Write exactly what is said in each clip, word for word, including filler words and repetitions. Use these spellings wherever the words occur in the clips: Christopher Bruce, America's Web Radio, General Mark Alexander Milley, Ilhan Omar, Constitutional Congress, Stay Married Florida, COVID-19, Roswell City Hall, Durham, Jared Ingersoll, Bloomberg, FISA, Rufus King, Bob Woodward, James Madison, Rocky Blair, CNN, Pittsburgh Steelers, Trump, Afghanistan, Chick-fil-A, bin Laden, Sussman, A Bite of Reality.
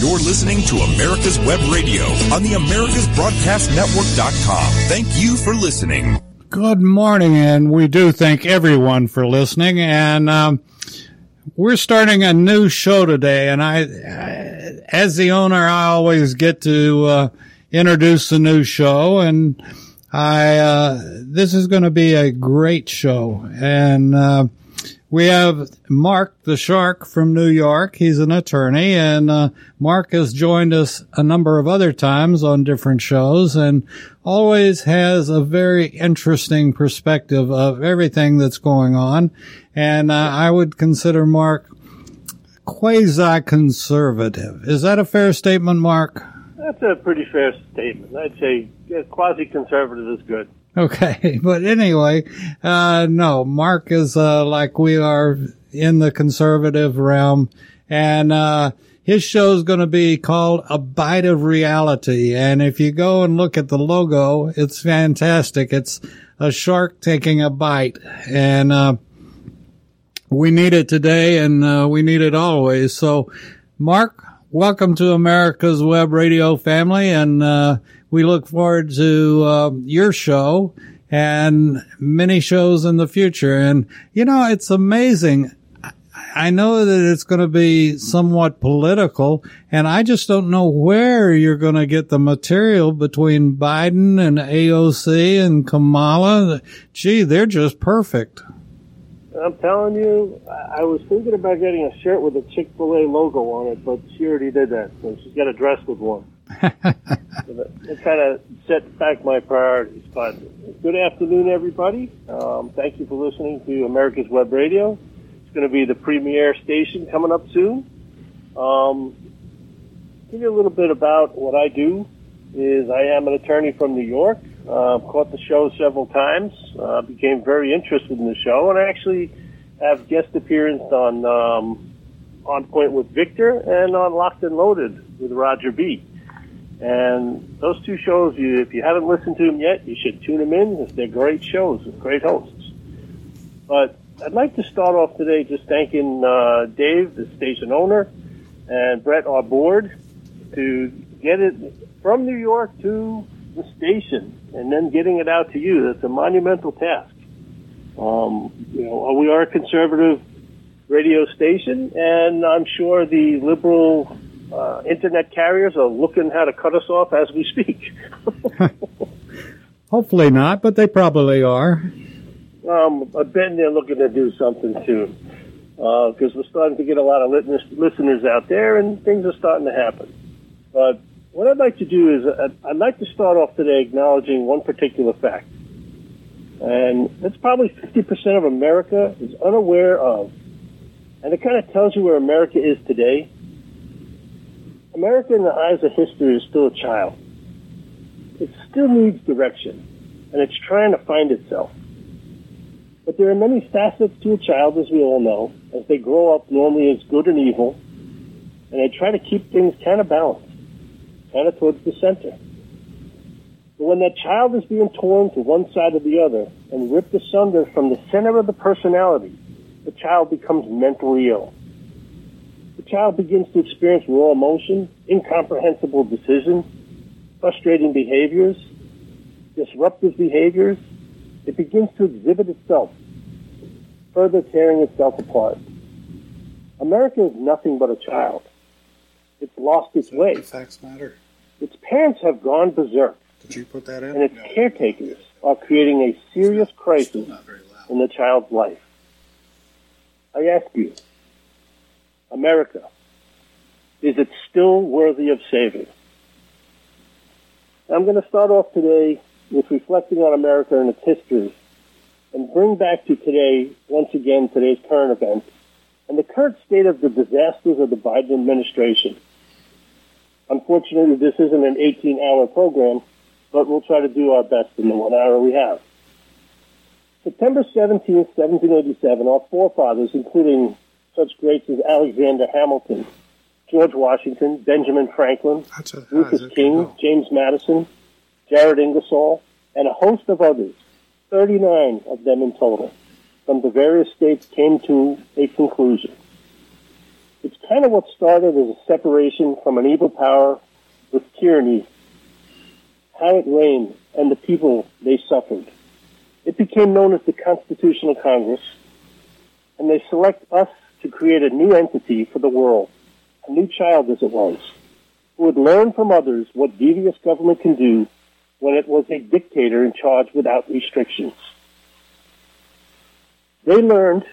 You're listening to America's Web Radio on the Americas Broadcast Network dot com. Thank you for listening. Good morning, and we do thank everyone for listening. And um, we're starting a new show today, and I, I as the owner, I always get to uh, introduce the new show, and I uh, this is going to be a great show. And uh, we have Mark the Shark from New York. He's an attorney, and uh, Mark has joined us a number of other times on different shows, and always has a very interesting perspective of everything that's going on. And uh, I would consider Mark quasi-conservative. Is that a fair statement, Mark? That's a pretty fair statement. I'd say yeah, quasi-conservative is good. Okay, but anyway, uh no, Mark is uh like we are in the conservative realm, and uh his show is going to be called A Bite of Reality. And if you go and look at the logo, it's fantastic. It's a shark taking a bite, and uh we need it today, and uh, we need it always. So, Mark, welcome to America's Web Radio family, and uh we look forward to uh, your show and many shows in the future. And, you know, it's amazing. I know that it's going to be somewhat political, and I just don't know where you're going to get the material between Biden and A O C and Kamala. Gee, they're just perfect. I'm telling you, I was thinking about getting a shirt with a Chick-fil-A logo on it, but she already did that, so she's got a dress with one. It kind of sets back my priorities. But good afternoon, everybody. Um, thank you for listening to America's Web Radio. It's going to be the premier station coming up soon. Um, give you a little bit about what I do. Is I am an attorney from New York. Uh, caught the show several times. Uh, became very interested in the show, and I actually have guest appearance on um, On Point with Victor and on Locked and Loaded with Roger B. And those two shows, you, if you haven't listened to them yet, you should tune them in. They're great shows with great hosts. But I'd like to start off today just thanking uh, Dave, the station owner, and Brett, our board, to get it from New York to the station and then getting it out to you. That's a monumental task. Um, you know, we are a conservative radio station, and I'm sure the liberal Uh, internet carriers are looking how to cut us off as we speak. Hopefully not, but they probably are. Um, I bet they're looking to do something soon, because uh, we're starting to get a lot of lit- listeners out there, and things are starting to happen. But what I'd like to do is uh, I'd like to start off today acknowledging one particular fact, and that's probably fifty percent of America is unaware of, and it kind of tells you where America is today. America, in the eyes of history, is still a child. It still needs direction, and it's trying to find itself. But there are many facets to a child, as we all know, as they grow up normally as good and evil, and they try to keep things kind of balanced, kind of towards the center. But when that child is being torn to one side or the other and ripped asunder from the center of the personality, the child becomes mentally ill. The child begins to experience raw emotion, incomprehensible decisions, frustrating behaviors, disruptive behaviors. It begins to exhibit itself, further tearing itself apart. America is nothing but a child. It's lost its way. The facts matter. Its parents have gone berserk. Did you put that in? And its no. caretakers are creating a serious not, crisis in the child's life. I ask you, America, is it still worthy of saving? I'm going to start off today with reflecting on America and its history and bring back to today, once again, today's current events and the current state of the disasters of the Biden administration. Unfortunately, this isn't an eighteen-hour program, but we'll try to do our best in the one hour we have. September seventeenth, seventeen eighty-seven, our forefathers, including such greats as Alexander Hamilton, George Washington, Benjamin Franklin, Rufus King, James Madison, Jared Ingersoll, and a host of others, thirty-nine of them in total, from the various states came to a conclusion. It's kind of what started as a separation from an evil power with tyranny, how it reigned, and the people they suffered. It became known as the Constitutional Congress, and they select us to create a new entity for the world, a new child as it was, who would learn from others what devious government can do when it was a dictator in charge without restrictions. They learned,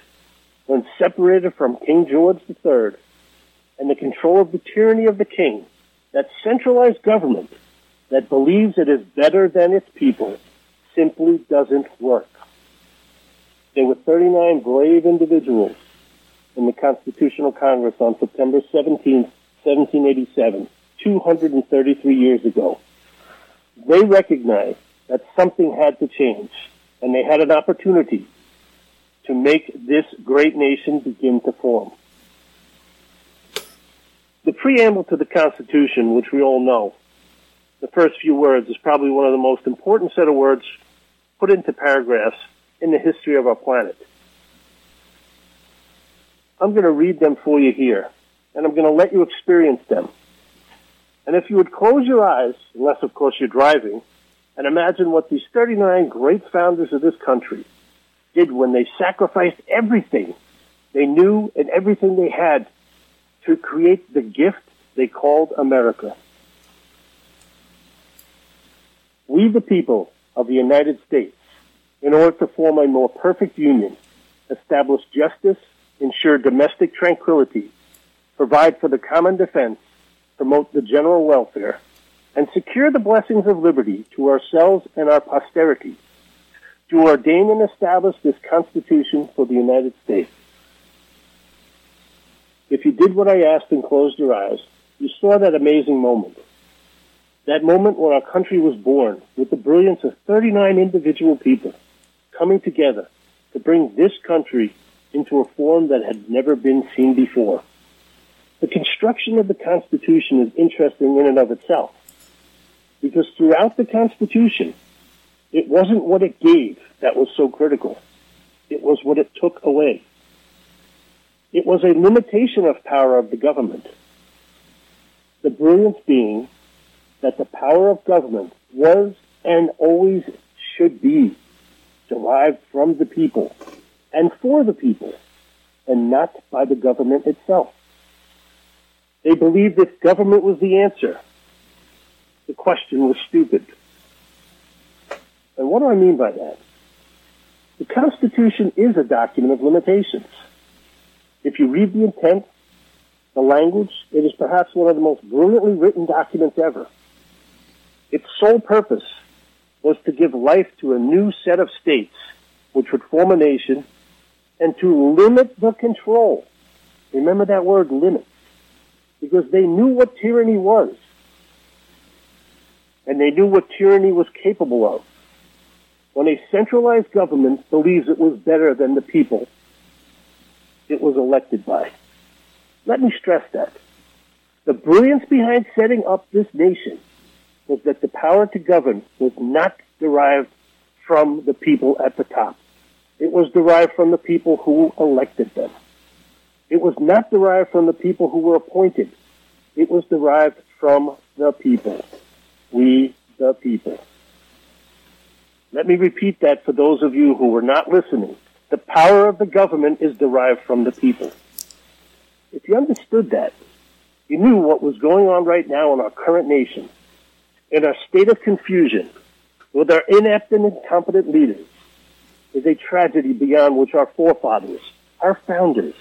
when separated from King George the third and the control of the tyranny of the king, that centralized government that believes it is better than its people simply doesn't work. There were thirty-nine brave individuals in the Constitutional Congress on September seventeenth, seventeen eighty-seven, two hundred thirty-three years ago. They recognized that something had to change, and they had an opportunity to make this great nation begin to form. The preamble to the Constitution, which we all know, the first few words, is probably one of the most important set of words put into paragraphs in the history of our planet. I'm going to read them for you here, and I'm going to let you experience them. And if you would close your eyes, unless, of course, you're driving, and imagine what these thirty-nine great founders of this country did when they sacrificed everything they knew and everything they had to create the gift they called America. We, the people of the United States, in order to form a more perfect union, establish justice, ensure domestic tranquility, provide for the common defense, promote the general welfare, and secure the blessings of liberty to ourselves and our posterity, to ordain and establish this Constitution for the United States. If you did what I asked and closed your eyes, you saw that amazing moment. That moment when our country was born with the brilliance of thirty-nine individual people coming together to bring this country into a form that had never been seen before. The construction of the Constitution is interesting in and of itself, because throughout the Constitution, it wasn't what it gave that was so critical. It was what it took away. It was a limitation of power of the government. The brilliance being that the power of government was and always should be derived from the people and for the people, and not by the government itself. They believed that government was the answer. The question was stupid. And what do I mean by that? The Constitution is a document of limitations. If you read the intent, the language, it is perhaps one of the most brilliantly written documents ever. Its sole purpose was to give life to a new set of states, which would form a nation, and to limit the control. Remember that word, limit, because they knew what tyranny was, and they knew what tyranny was capable of. When a centralized government believes it was better than the people it was elected by. Let me stress that. The brilliance behind setting up this nation was that the power to govern was not derived from the people at the top. It was derived from the people who elected them. It was not derived from the people who were appointed. It was derived from the people. We, the people. Let me repeat that for those of you who were not listening. The power of the government is derived from the people. If you understood that, you knew what was going on right now in our current nation, in our state of confusion, with our inept and incompetent leaders, is a tragedy beyond which our forefathers, our founders,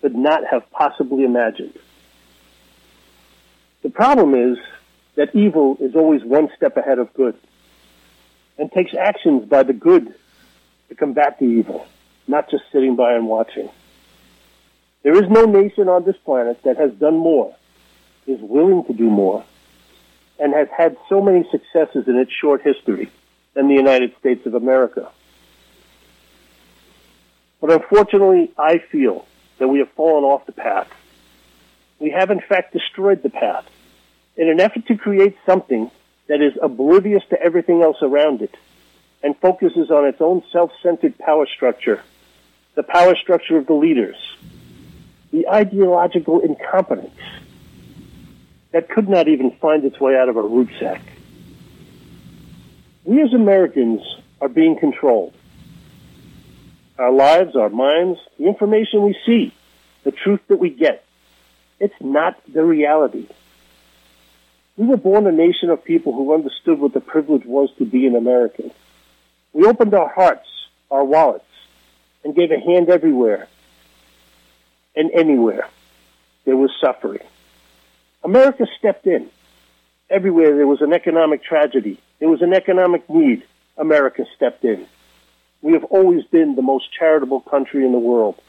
could not have possibly imagined. The problem is that evil is always one step ahead of good, and takes actions by the good to combat the evil, not just sitting by and watching. There is no nation on this planet that has done more, is willing to do more, and has had so many successes in its short history than the United States of America. But unfortunately, I feel that we have fallen off the path. We have, in fact, destroyed the path in an effort to create something that is oblivious to everything else around it and focuses on its own self-centered power structure, the power structure of the leaders, the ideological incompetence that could not even find its way out of a root sack. We as Americans are being controlled. Our lives, our minds, the information we see, the truth that we get. It's not the reality. We were born a nation of people who understood what the privilege was to be an American. We opened our hearts, our wallets, and gave a hand everywhere and anywhere there was suffering. America stepped in. Everywhere there was an economic tragedy. There was an economic need. America stepped in. We have always been the most charitable country in the world,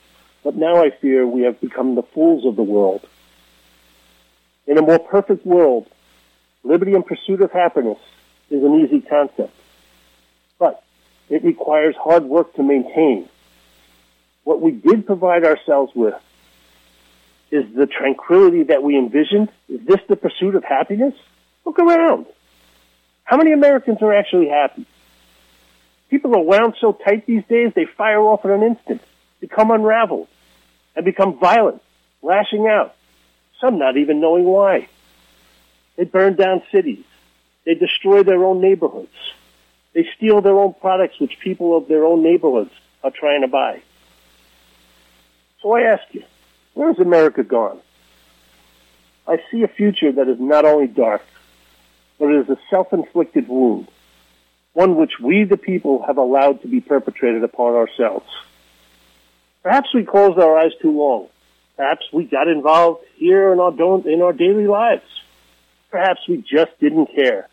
but now I fear we have become the fools of the world. In a more perfect world, liberty and pursuit of happiness is an easy concept, but it requires hard work to maintain. What we did provide ourselves with is the tranquility that we envisioned. Is this the pursuit of happiness? Look around. How many Americans are actually happy? People are wound so tight these days, they fire off in an instant, become unraveled, and become violent, lashing out, some not even knowing why. They burn down cities. They destroy their own neighborhoods. They steal their own products, which people of their own neighborhoods are trying to buy. So I ask you, where is America gone? I see a future that is not only dark, but it is a self-inflicted wound, one which we, the people, have allowed to be perpetrated upon ourselves. Perhaps we closed our eyes too long. Perhaps we got involved here in our, in our daily lives. Perhaps we just didn't care,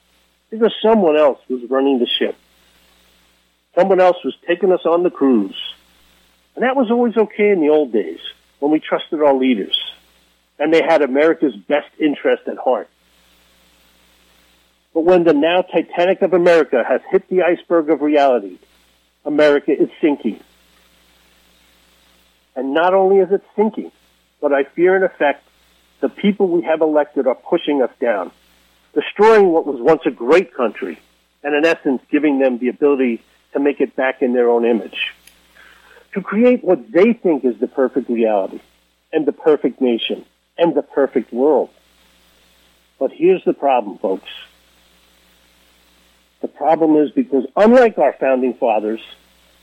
because someone else was running the ship. Someone else was taking us on the cruise. And that was always okay in the old days, when we trusted our leaders, and they had America's best interest at heart. But when the now Titanic of America has hit the iceberg of reality, America is sinking. And not only is it sinking, but I fear in effect, the people we have elected are pushing us down, destroying what was once a great country, and in essence giving them the ability to make it back in their own image, to create what they think is the perfect reality, and the perfect nation, and the perfect world. But here's the problem, folks. The problem is because unlike our founding fathers,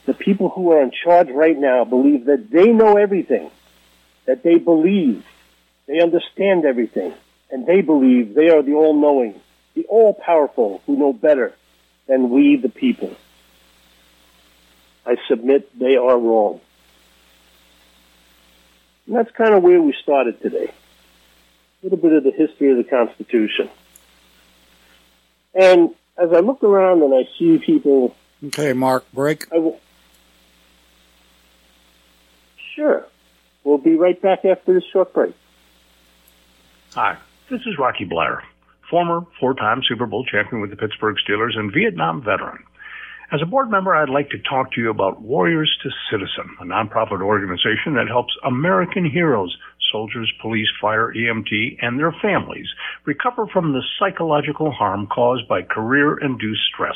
the people who are in charge right now believe that they know everything, that they believe they understand everything, and they believe they are the all-knowing, the all-powerful who know better than we, the people. I submit they are wrong. And that's kind of where we started today. A little bit of the history of the Constitution. And as I look around and I see people... Okay, Mark, break. I w- sure. We'll be right back after this short break. Hi, this is Rocky Blair, former four-time Super Bowl champion with the Pittsburgh Steelers and Vietnam veteran. As a board member, I'd like to talk to you about Warriors to Citizen, a nonprofit organization that helps American heroes, soldiers, police, fire, E M T, and their families recover from the psychological harm caused by career-induced stress.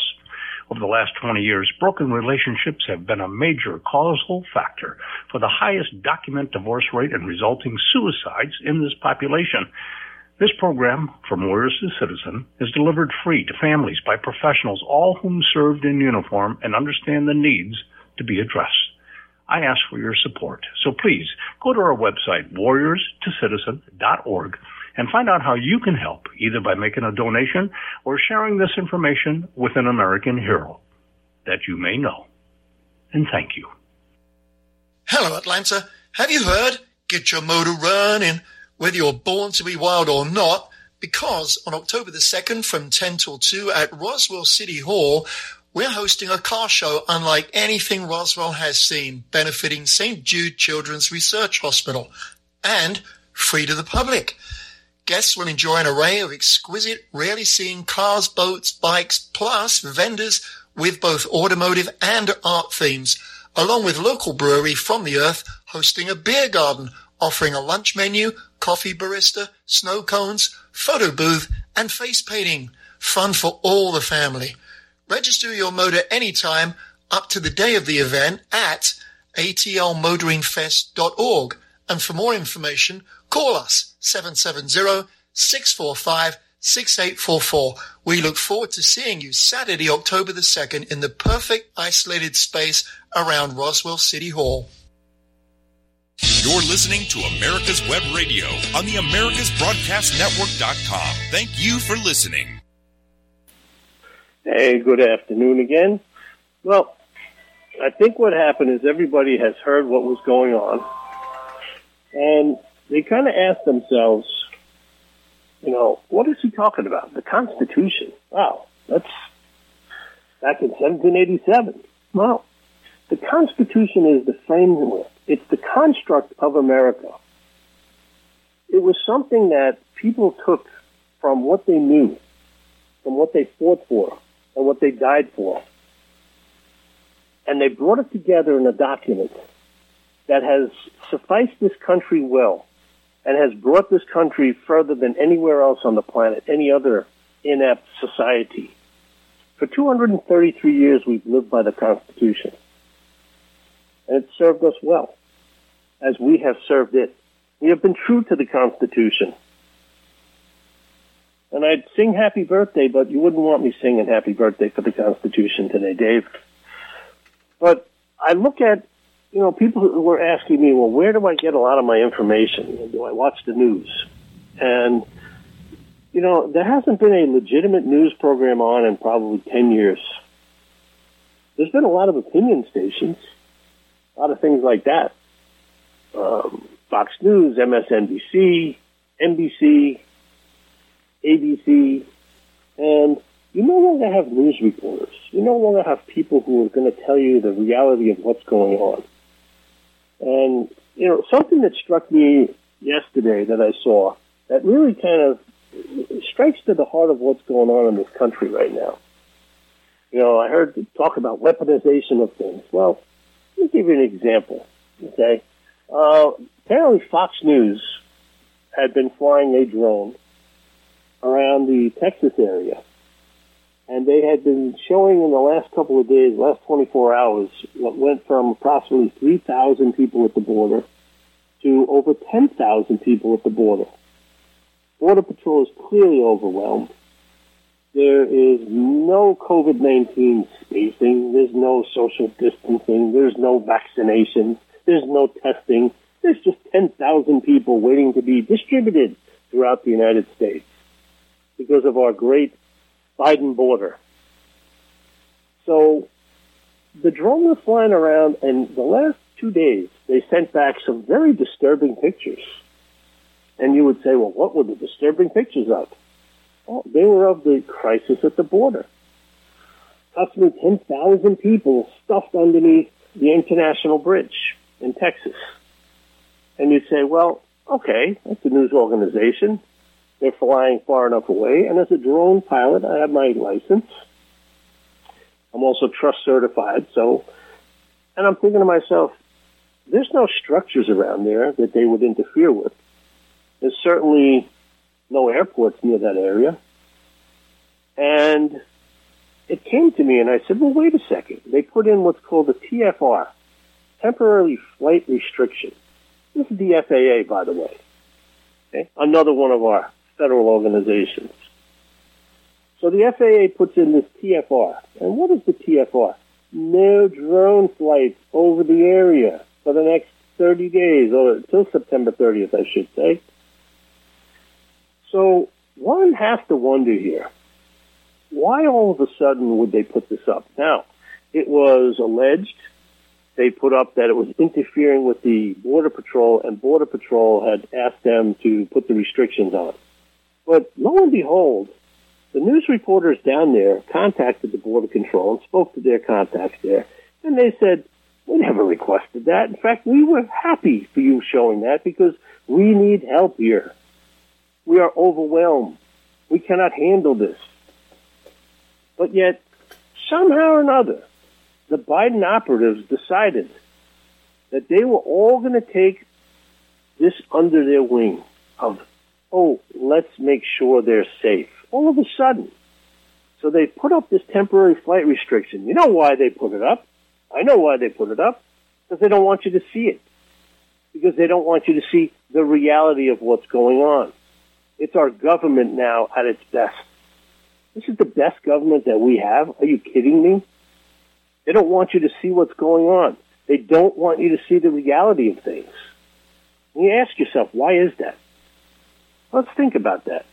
Over the last twenty years, broken relationships have been a major causal factor for the highest documented divorce rate and resulting suicides in this population. This program, From Warriors to Citizen, is delivered free to families by professionals, all whom served in uniform and understand the needs to be addressed. I ask for your support, so please go to our website, warriors to citizen dot org, and find out how you can help, either by making a donation or sharing this information with an American hero that you may know. And thank you. Hello, Atlanta. Have you heard? Get your motor running, whether you're born to be wild or not, because on October the second from ten till two at Roswell City Hall, we're hosting a car show unlike anything Roswell has seen, benefiting Saint Jude Children's Research Hospital, and free to the public. Guests will enjoy an array of exquisite, rarely seen cars, boats, bikes, plus vendors with both automotive and art themes, along with local brewery From the Earth hosting a beer garden, offering a lunch menu, coffee barista, snow cones, photo booth, and face painting. Fun for all the family. Register your motor anytime up to the day of the event at a t l motoring fest dot org. And for more information, call us seven seven zero, six four five, six eight four four. We look forward to seeing you Saturday, October the second, in the perfect isolated space around Roswell City Hall. You're listening to America's Web Radio on the Americas Broadcast Network dot com. Thank you for listening. Hey, good afternoon again. Well, I think what happened is everybody has heard what was going on, and they kind of asked themselves, you know, what is he talking about? The Constitution. Wow, that's back in seventeen eighty-seven. Well, the Constitution is the framework. It's the construct of America. It was something that people took from what they knew, from what they fought for, and what they died for. And they brought it together in a document that has sufficed this country well and has brought this country further than anywhere else on the planet, any other inept society. For two hundred thirty-three years, we've lived by the Constitution. And it served us well, as we have served it. We have been true to the Constitution. And I'd sing Happy Birthday, but you wouldn't want me singing Happy Birthday for the Constitution today, Dave. But I look at, you know, people who were asking me, well, where do I get a lot of my information? Do I watch the news? And, you know, there hasn't been a legitimate news program on in probably ten years. There's been a lot of opinion stations. A lot of things like that. Um, Fox News, M S N B C, N B C, A B C. And you no longer have news reporters. You no longer have people who are going to tell you the reality of what's going on. And, you know, something that struck me yesterday that I saw that really kind of strikes to the heart of what's going on in this country right now. You know, I heard talk about weaponization of things. Well, let me give you an example, okay? Uh, apparently Fox News had been flying a drone around the Texas area, and they had been showing in the last couple of days, last twenty-four hours, what went from approximately three thousand people at the border to over ten thousand people at the border. Border Patrol is clearly overwhelmed. There is no COVID nineteen spacing. There's no social distancing. There's no vaccination. There's no testing. There's just ten thousand people waiting to be distributed throughout the United States because of our great Biden border. So the drone was flying around, and the last two days, they sent back some very disturbing pictures. And you would say, well, what were the disturbing pictures of? Oh, they were of the crisis at the border. Approximately ten thousand people stuffed underneath the International Bridge in Texas. And you say, well, okay, that's a news organization. They're flying far enough away. And as a drone pilot, I have my license. I'm also trust certified. So, and I'm thinking to myself, there's no structures around there that they would interfere with. There's certainly no airports near that area. And it came to me, and I said, well, wait a second. They put in what's called a T F R, Temporary Flight Restriction. This is the F A A, by the way. Okay? Another one of our federal organizations. So the F A A puts in this T F R. And what is the T F R? No drone flights over the area for the next thirty days, or until September thirtieth, I should say. So one has to wonder here, why all of a sudden would they put this up? Now, it was alleged they put up that it was interfering with the Border Patrol, and Border Patrol had asked them to put the restrictions on. But lo and behold, the news reporters down there contacted the Border Patrol and spoke to their contacts there, and they said, we never requested that. In fact, we were happy for you showing that because we need help here. We are overwhelmed. We cannot handle this. But yet, somehow or another, the Biden operatives decided that they were all going to take this under their wing of, oh, let's make sure they're safe. All of a sudden. So they put up this temporary flight restriction. You know why they put it up? I know why they put it up. Because they don't want you to see it. because they don't want you to see the reality of what's going on. It's our government now at its best. This is the best government that we have. Are you kidding me? They don't want you to see what's going on. They don't want you to see the reality of things. And you ask yourself, why is that? Let's think about that.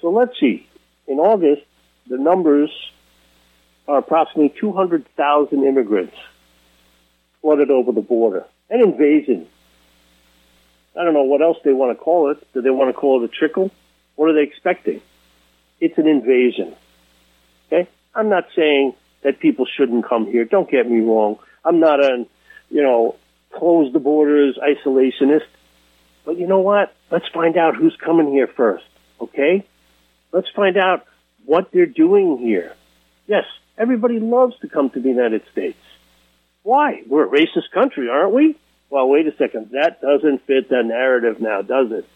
So let's see. In August, the numbers are approximately two hundred thousand immigrants flooded over the border. An invasion. I don't know what else they want to call it. Do they want to call it a trickle? What are they expecting? It's an invasion. Okay? I'm not saying that people shouldn't come here. Don't get me wrong. I'm not a, you know, close the borders isolationist. But you know what? Let's find out who's coming here first. Okay? Let's find out what they're doing here. Yes, everybody loves to come to the United States. Why? We're a racist country, aren't we? Well, wait a second. That doesn't fit the narrative now, does it?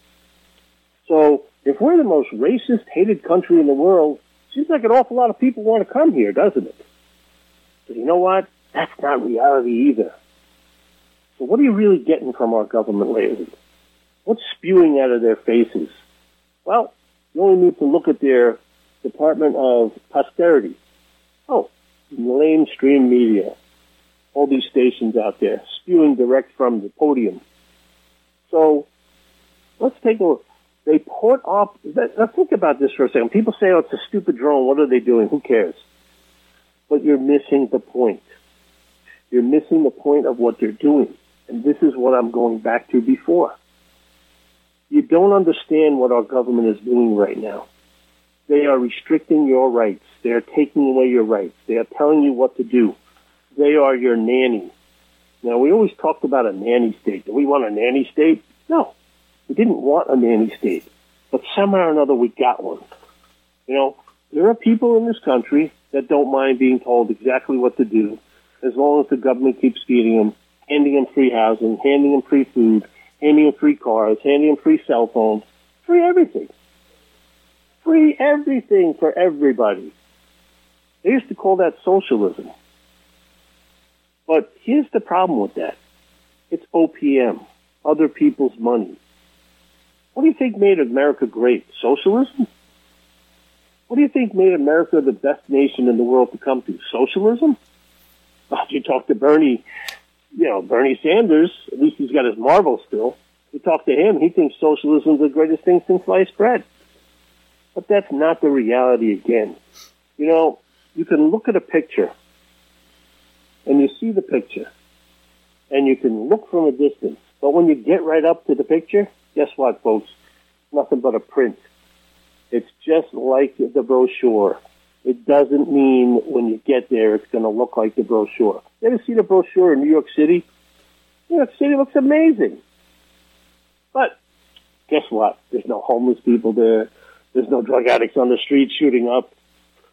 So if we're the most racist, hated country in the world, seems like an awful lot of people want to come here, doesn't it? But you know what? That's not reality either. So what are you really getting from our government lately? What's spewing out of their faces? Well, you only need to look at their Department of Posterity. Oh, mainstream media. All these stations out there spewing direct from the podium. So let's take a look. They put up, now think about this for a second. People say, oh, it's a stupid drone. What are they doing? Who cares? But you're missing the point. You're missing the point of what they're doing. And this is what I'm going back to before. You don't understand what our government is doing right now. They are restricting your rights. They are taking away your rights. They are telling you what to do. They are your nanny. Now, we always talked about a nanny state. Do we want a nanny state? No. We didn't want a nanny state. But somehow or another, we got one. You know, there are people in this country that don't mind being told exactly what to do as long as the government keeps feeding them, handing them free housing, handing them free food, handing them free cars, handing them free cell phones, free everything. Free everything for everybody. They used to call that socialism. But here's the problem with that. It's O P M, other people's money. What do you think made America great? Socialism? What do you think made America the best nation in the world to come to? Socialism? Oh, you talk to Bernie, you know, Bernie Sanders, at least he's got his marble still. You talk to him, he thinks socialism is the greatest thing since sliced bread. But that's not the reality again. You know, you can look at a picture, and you see the picture, and you can look from a distance. But when you get right up to the picture, guess what, folks? Nothing but a print. It's just like the brochure. It doesn't mean when you get there it's going to look like the brochure. You ever see the brochure in New York City? New York City looks amazing. But guess what? There's no homeless people there. There's no drug addicts on the street shooting up.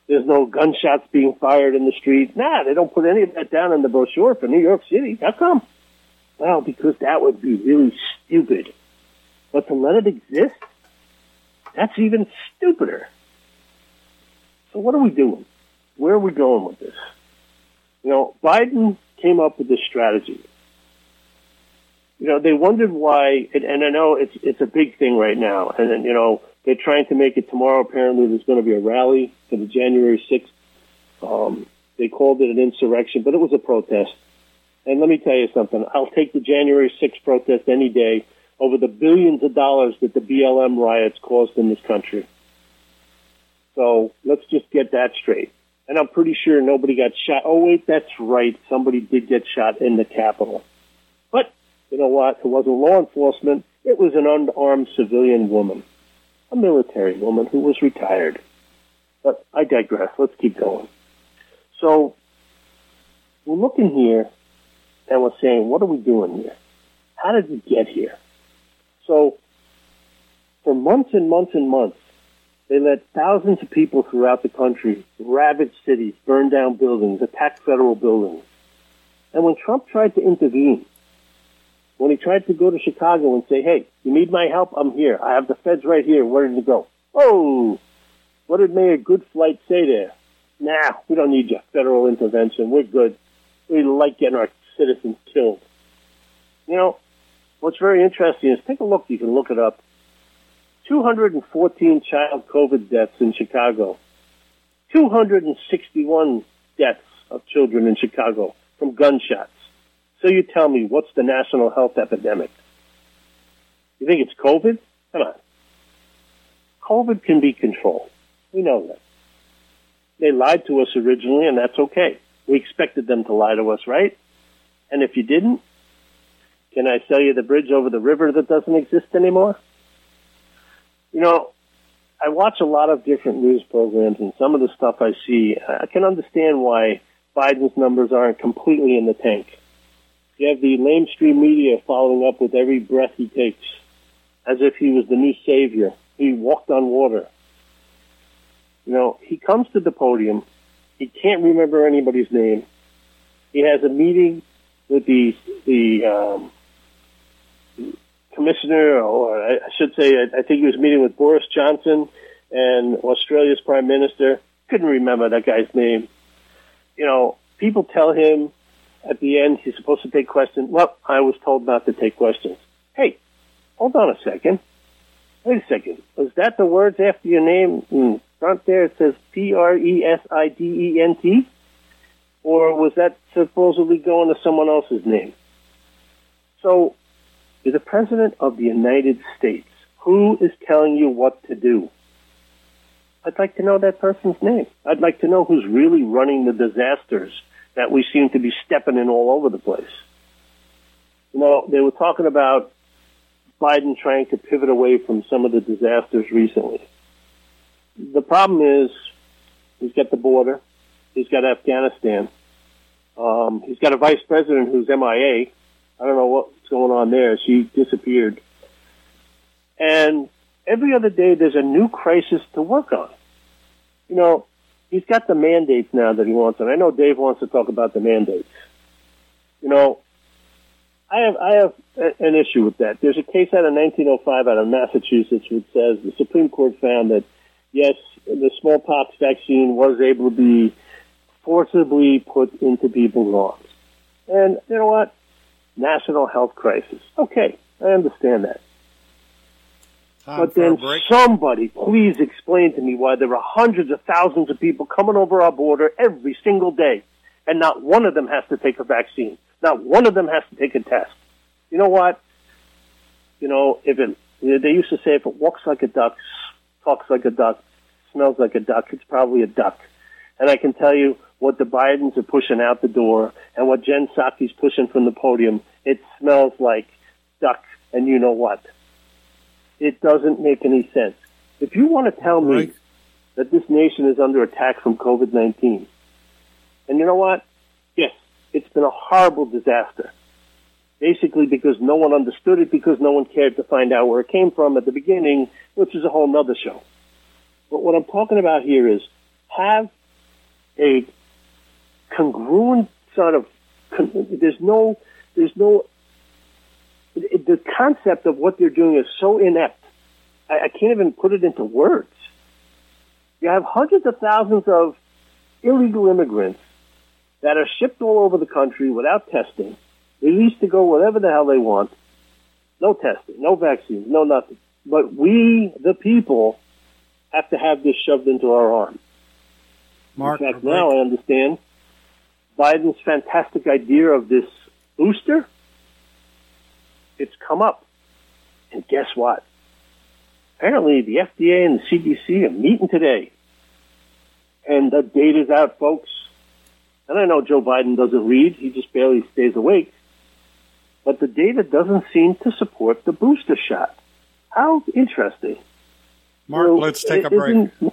There's no gunshots being fired in the street. Nah, they don't put any of that down in the brochure for New York City. How come? Well, because that would be really stupid. But to let it exist, that's even stupider. So what are we doing? Where are we going with this? You know, Biden came up with this strategy. You know, they wondered why, and, and I know it's it's a big thing right now, and, and you know, they're trying to make it tomorrow. Apparently, there's going to be a rally for the January sixth. Um, they called it an insurrection, but it was a protest. And let me tell you something. I'll take the January sixth protest any day over the billions of dollars that the B L M riots caused in this country. So let's just get that straight. And I'm pretty sure nobody got shot. Oh, wait, that's right. Somebody did get shot in the Capitol. But you know what? It wasn't law enforcement. It was an unarmed civilian woman. A military woman who was retired. But I digress. Let's keep going. So we're looking here and we're saying, what are we doing here? How did we get here? So for months and months and months, they let thousands of people throughout the country ravage cities, burn down buildings, attack federal buildings. And when Trump tried to intervene, when he tried to go to Chicago and say, hey, you need my help? I'm here. I have the feds right here. Where did you go? Oh, what did Mayor Goodflight say there? Nah, we don't need your federal intervention. We're good. We like getting our citizens killed. You know, what's very interesting is, take a look, you can look it up, two hundred fourteen child COVID deaths in Chicago, two hundred sixty-one deaths of children in Chicago from gunshots. So you tell me, what's the national health epidemic? You think it's COVID? Come on. COVID can be controlled. We know that. They lied to us originally, and that's okay. We expected them to lie to us, right? And if you didn't, can I sell you the bridge over the river that doesn't exist anymore? You know, I watch a lot of different news programs, and some of the stuff I see, I can understand why Biden's numbers aren't completely in the tank. You have the mainstream media following up with every breath he takes, as if he was the new savior. He walked on water. You know, he comes to the podium. He can't remember anybody's name. He has a meeting with the the um, commissioner, or I should say, I think he was meeting with Boris Johnson and Australia's prime minister. Couldn't remember that guy's name. You know, people tell him at the end he's supposed to take questions. Well, I was told not to take questions. Hey, hold on a second. Wait a second. Was that the words after your name? Mm. Front there it says P R E S I D E N T, or was that supposedly going to someone else's name? So you're the President of the United States. Who is telling you what to do? I'd like to know that person's name. I'd like to know who's really running the disasters that we seem to be stepping in all over the place. You know, they were talking about Biden trying to pivot away from some of the disasters recently. The problem is, he's got the border, he's got Afghanistan, um, he's got a vice president who's M I A. I don't know what's going on there. She disappeared. And every other day there's a new crisis to work on. You know, he's got the mandates now that he wants, and I know Dave wants to talk about the mandates. You know, I have, I have a, an issue with that. There's a case out of nineteen oh five out of Massachusetts which says the Supreme Court found that yes, the smallpox vaccine was able to be forcibly put into people's arms. And you know what? National health crisis. Okay, I understand that. Time but then somebody, please explain to me why there are hundreds of thousands of people coming over our border every single day, and not one of them has to take a vaccine. Not one of them has to take a test. You know what? You know, if it, they used to say if it walks like a duck, talks like a duck, smells like a duck, it's probably a duck. And I can tell you what the Bidens are pushing out the door and what Jen Psaki's pushing from the podium, it smells like duck and you know what. It doesn't make any sense. If you want to tell me right. that this nation is under attack from COVID nineteen, and you know what? Yes, it's been a horrible disaster. Basically because no one understood it, because no one cared to find out where it came from at the beginning, which is a whole nother show. But what I'm talking about here is have a congruent sort of, there's no, there's no, the concept of what they're doing is so inept. I, I can't even put it into words. You have hundreds of thousands of illegal immigrants that are shipped all over the country without testing, released to go whatever the hell they want. No testing, no vaccines, no nothing. But we, the people, have to have this shoved into our arm. Mark, in fact, now I understand Biden's fantastic idea of this booster. It's come up. And guess what? Apparently the F D A and the C D C are meeting today. And the data's out, folks. And I know Joe Biden doesn't read. He just barely stays awake. But the data doesn't seem to support the booster shot. How interesting. Mark, so let's take a break. You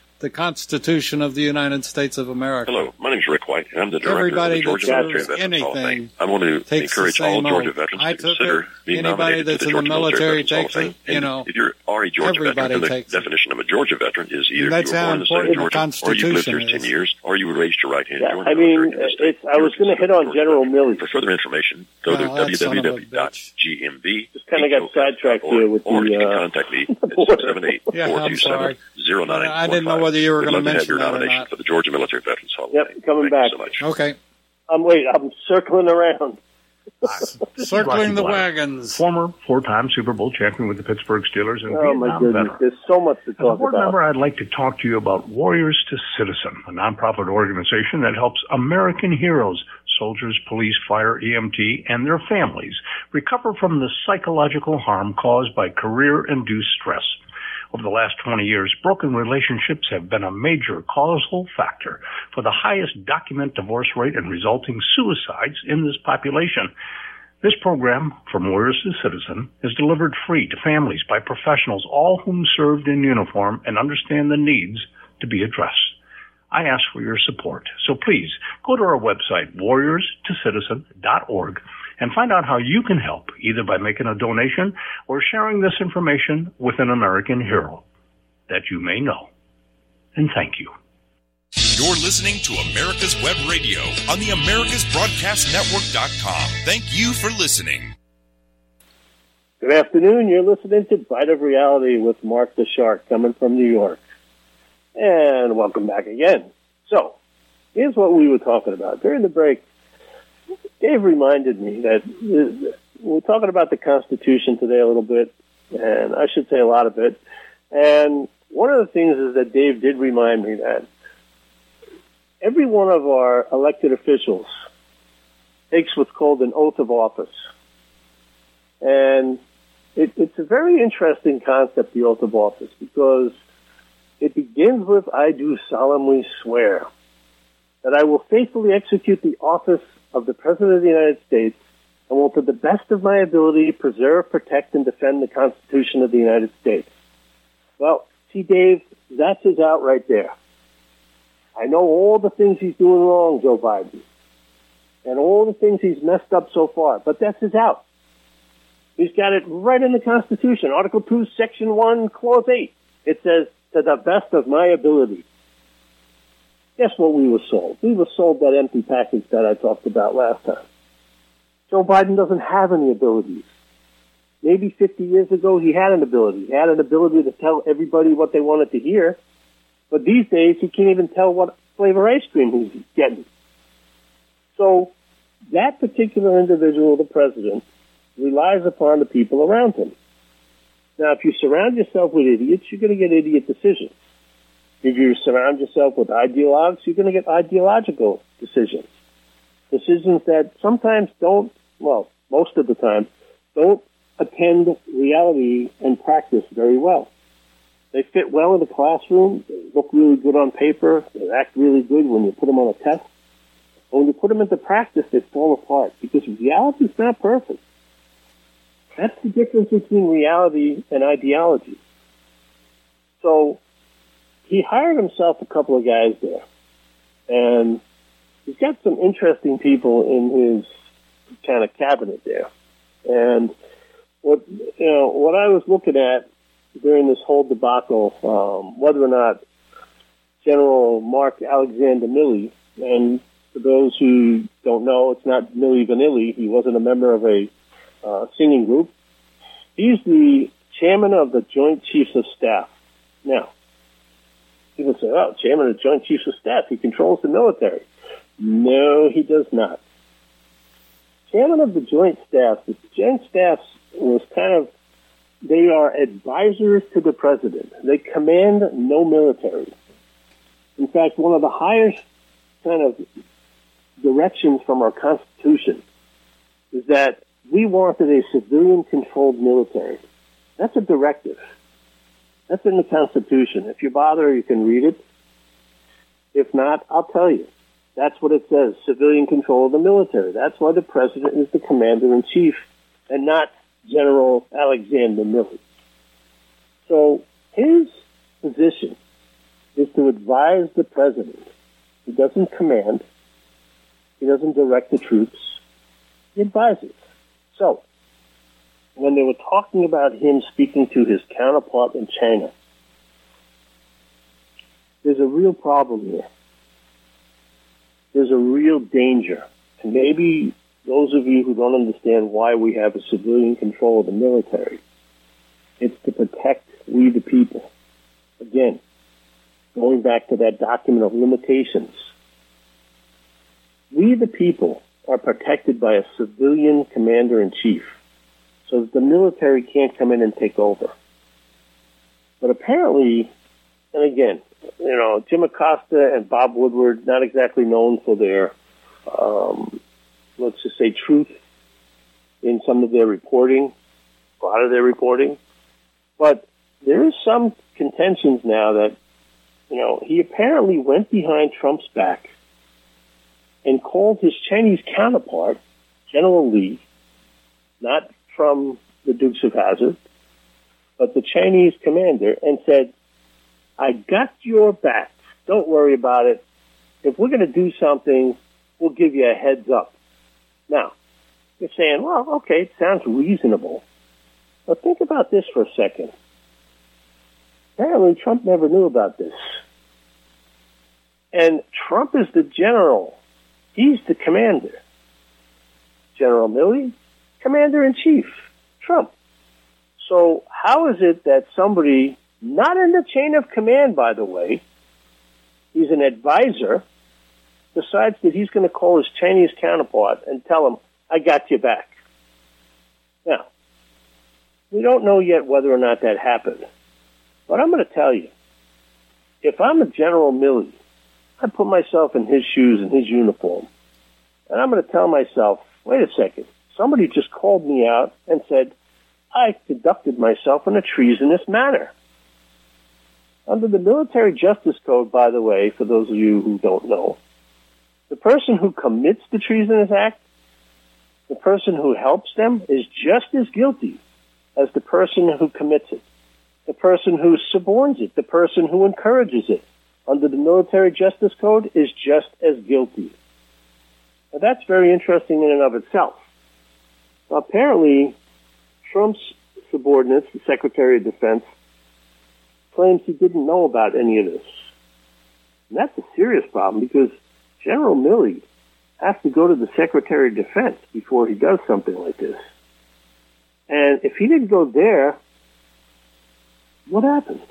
the Constitution of the United States of America. Hello, my name is Rick White, and I'm the director Everybody of the Georgia Military Veterans Hall of Fame. I want to encourage all Georgia old. veterans I to consider being nominated to the Georgia Military Veterans Hall of Fame. You know, if you are a Georgia veteran, the definition of a Georgia veteran is either you were born in the state of Georgia, or you lived here ten years, or you were raised to right-hand yeah, Georgia I mean, it's, it's, I was going to hit on General Milley. For further information, go to w w w dot g m v dot org. Just kind of got sidetracked here with the... Or you can contact me at six seven eight, four two seven, zero nine four five. I didn't know whether you were going to mention your nomination for the Georgia Military Veterans Hall of Fame. Yep, coming back. Okay. I'm wait. I'm circling around. Circling the wagons. Former four-time Super Bowl champion with the Pittsburgh Steelers and Vietnam veteran. Oh, my goodness. There's so much to talk about. As a board member, I'd like to talk to you about Warriors to Citizen, a nonprofit organization that helps American heroes, soldiers, police, fire, E M T, and their families recover from the psychological harm caused by career-induced stress. Over the last twenty years, broken relationships have been a major causal factor for the highest documented divorce rate and resulting suicides in this population. This program, From Warriors to Citizen, is delivered free to families by professionals, all whom served in uniform and understand the needs to be addressed. I ask for your support, so please go to our website, warriors to citizen dot org, and find out how you can help, either by making a donation or sharing this information with an American hero that you may know. And thank you. You're listening to America's Web Radio on the americas broadcast network dot com. Thank you for listening. Good afternoon. You're listening to Bite of Reality with Mark the Shark, coming from New York. And welcome back again. So, here's what we were talking about. During the break, Dave reminded me that we're talking about the Constitution today a little bit, and I should say a lot of it. And one of the things is that Dave did remind me that every one of our elected officials takes what's called an oath of office. And it, it's a very interesting concept, the oath of office, because it begins with, I do solemnly swear that I will faithfully execute the office of the President of the United States and will, to the best of my ability, preserve, protect, and defend the Constitution of the United States. Well, see, Dave, that's his out right there. I know all the things he's doing wrong, Joe Biden, and all the things he's messed up so far, but that's his out. He's got it right in the Constitution, Article two, Section one, Clause eight. It says, to the best of my ability. Guess what we were sold? We were sold that empty package that I talked about last time. Joe Biden doesn't have any abilities. Maybe fifty years ago he had an ability. He had an ability to tell everybody what they wanted to hear. But these days he can't even tell what flavor ice cream he's getting. So that particular individual, the president, relies upon the people around him. Now, if you surround yourself with idiots, you're going to get idiot decisions. If you surround yourself with ideologues, you're going to get ideological decisions. Decisions that sometimes don't, well, most of the time, don't attend reality and practice very well. They fit well in the classroom, they look really good on paper, they act really good when you put them on a test. But when you put them into practice, they fall apart because reality is not perfect. That's the difference between reality and ideology. So he hired himself a couple of guys there, and he's got some interesting people in his kind of cabinet there. And what you know, what I was looking at during this whole debacle, um, whether or not General Mark Alexander Milley, and for those who don't know, it's not Milli Vanilli. He wasn't a member of a Uh, singing group. He's the chairman of the Joint Chiefs of Staff. Now, people say, oh, chairman of the Joint Chiefs of Staff, he controls the military. No, he does not. Chairman of the Joint Staffs, the Joint Staffs was kind of, they are advisors to the president. They command no military. In fact, one of the highest kind of directions from our Constitution is that we wanted a civilian-controlled military. That's a directive. That's in the Constitution. If you bother, you can read it. If not, I'll tell you. That's what it says, civilian control of the military. That's why the president is the commander-in-chief and not General Alexander Milley. So his position is to advise the president. He doesn't command. He doesn't direct the troops. He advises. So, when they were talking about him speaking to his counterpart in China, there's a real problem here. There's a real danger. And maybe those of you who don't understand why we have a civilian control of the military, it's to protect we the people. Again, going back to that document of limitations, we the people are protected by a civilian commander-in-chief so that the military can't come in and take over. But apparently, and again, you know, Jim Acosta and Bob Woodward, not exactly known for their, um, let's just say, truth in some of their reporting, a lot of their reporting. But there is some contentions now that, you know, he apparently went behind Trump's back and called his Chinese counterpart, General Lee, not from the Dukes of Hazzard, but the Chinese commander, and said, I got your back. Don't worry about it. If we're going to do something, we'll give you a heads up. Now, you're saying, well, okay, it sounds reasonable. But think about this for a second. Apparently, Trump never knew about this. And Trump is the general. He's the commander. General Milley, commander-in-chief, Trump. So how is it that somebody, not in the chain of command, by the way, he's an advisor, decides that he's going to call his Chinese counterpart and tell him, I got you back? Now, we don't know yet whether or not that happened. But I'm going to tell you, if I'm a General Milley, I put myself in his shoes and his uniform, and I'm going to tell myself, wait a second, somebody just called me out and said, I conducted myself in a treasonous manner. Under the Military Justice Code, by the way, for those of you who don't know, the person who commits the treasonous act, the person who helps them, is just as guilty as the person who commits it. The person who suborns it, the person who encourages it, under the Military Justice Code, is just as guilty. Now, that's very interesting in and of itself. Now, apparently, Trump's subordinates, the Secretary of Defense, claims he didn't know about any of this. And that's a serious problem because General Milley has to go to the Secretary of Defense before he does something like this. And if he didn't go there, what happened?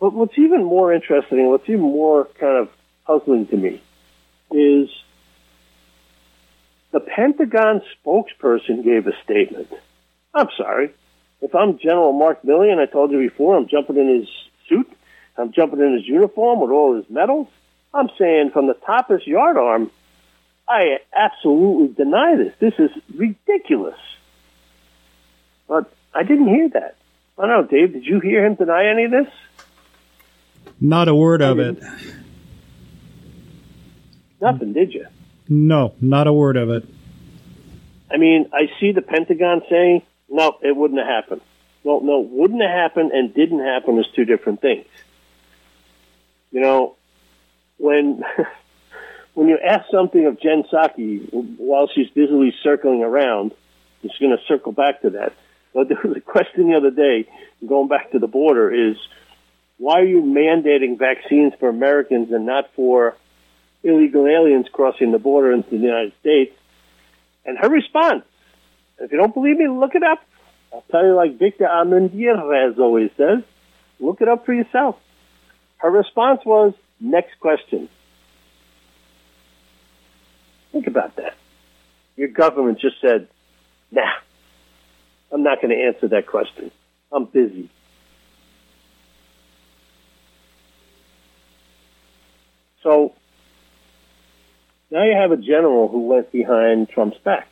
But what's even more interesting, and what's even more kind of puzzling to me, is the Pentagon spokesperson gave a statement. I'm sorry. If I'm General Mark Milley, and I told you before, I'm jumping in his suit, I'm jumping in his uniform with all his medals, I'm saying from the top of his yardarm, I absolutely deny this. This is ridiculous. But I didn't hear that. I don't know, Dave, did you hear him deny any of this? Not a word of it. Nothing, did you? No, not a word of it. I mean, I see the Pentagon saying, no, it wouldn't have happened. Well, no, wouldn't have happened and didn't happen is two different things. You know, when when you ask something of Jen Psaki while she's busily circling around, she's going to circle back to that. But there was a question the other day, going back to the border, is why are you mandating vaccines for Americans and not for illegal aliens crossing the border into the United States? And her response, if you don't believe me, look it up. I'll tell you like Victor Amundirez always says, look it up for yourself. Her response was, next question. Think about that. Your government just said, nah. I'm not going to answer that question. I'm busy. So now you have a general who went behind Trump's back.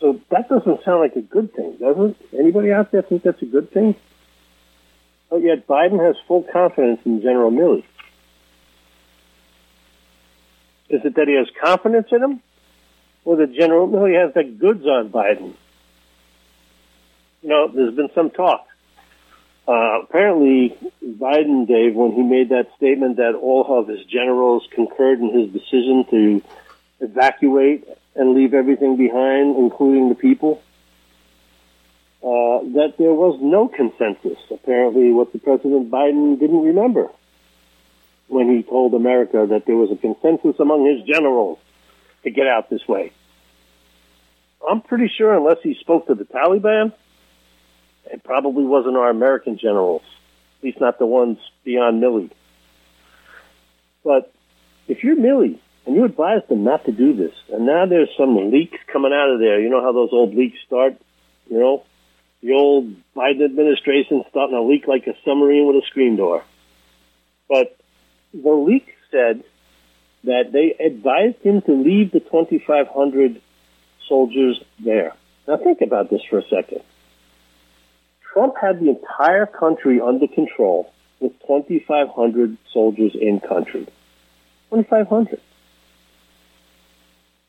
So that doesn't sound like a good thing, does it? Anybody out there think that's a good thing? But yet Biden has full confidence in General Milley. Is it that he has confidence in him? Well, the General Milley has the goods on Biden. You know, there's been some talk Uh, apparently, Biden, Dave, when he made that statement that all of his generals concurred in his decision to evacuate and leave everything behind, including the people, uh, that there was no consensus, apparently, what the President Biden didn't remember when he told America that there was a consensus among his generals to get out this way. I'm pretty sure unless he spoke to the Taliban, it probably wasn't our American generals, at least not the ones beyond Milley. But if you're Milley and you advise them not to do this, and now there's some leaks coming out of there, you know how those old leaks start, you know, the old Biden administration starting to leak like a submarine with a screen door. But the leak said that they advised him to leave the twenty-five hundred soldiers there. Now think about this for a second. Trump had the entire country under control with twenty-five hundred soldiers in country. twenty-five hundred.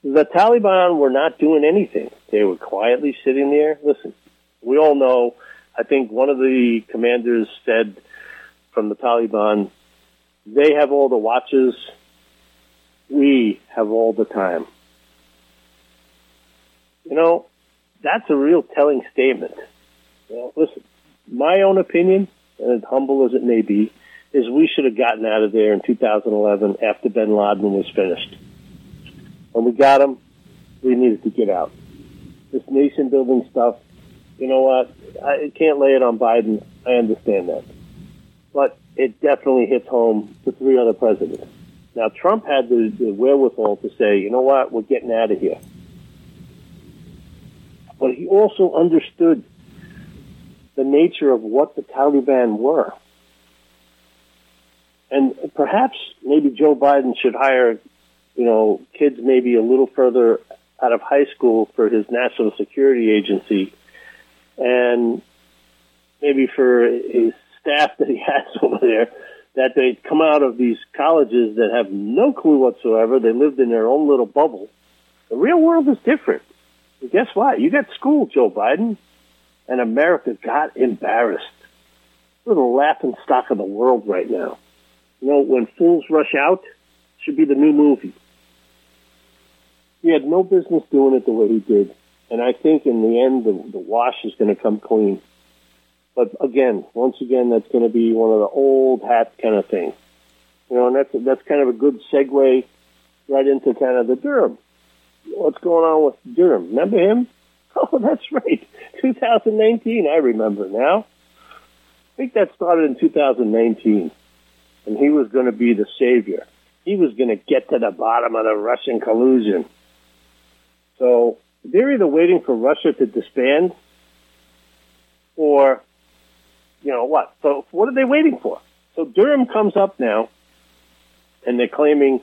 The Taliban were not doing anything. They were quietly sitting there. Listen, we all know, I think one of the commanders said from the Taliban, they have all the watches, we have all the time. You know, that's a real telling statement. Well, listen, my own opinion, and as humble as it may be, is we should have gotten out of there in two thousand eleven after bin Laden was finished. When we got him, we needed to get out. This nation-building stuff, you know what, I can't lay it on Biden. I understand that. But it definitely hits home to three other presidents. Now, Trump had the, the wherewithal to say, you know what, we're getting out of here. But he also understood the nature of what the Taliban were. And perhaps maybe Joe Biden should hire, you know, kids maybe a little further out of high school for his national security agency and maybe for his staff that he has over there, that they come out of these colleges that have no clue whatsoever. They lived in their own little bubble. The real world is different. And guess what? You got schooled, Joe Biden. And America got embarrassed. We're the laughing stock of the world right now. You know, When Fools Rush Out should be the new movie. He had no business doing it the way he did. And I think in the end, the, the wash is going to come clean. But again, once again, that's going to be one of the old hat kind of thing. You know, and that's, that's kind of a good segue right into kind of the Durham. What's going on with Durham? Remember him? Oh, that's right. two thousand nineteen, I remember now. I think that started in two thousand nineteen, and he was going to be the savior. He was going to get to the bottom of the Russian collusion. So they're either waiting for Russia to disband or, you know, what? So what are they waiting for? So Durham comes up now, and they're claiming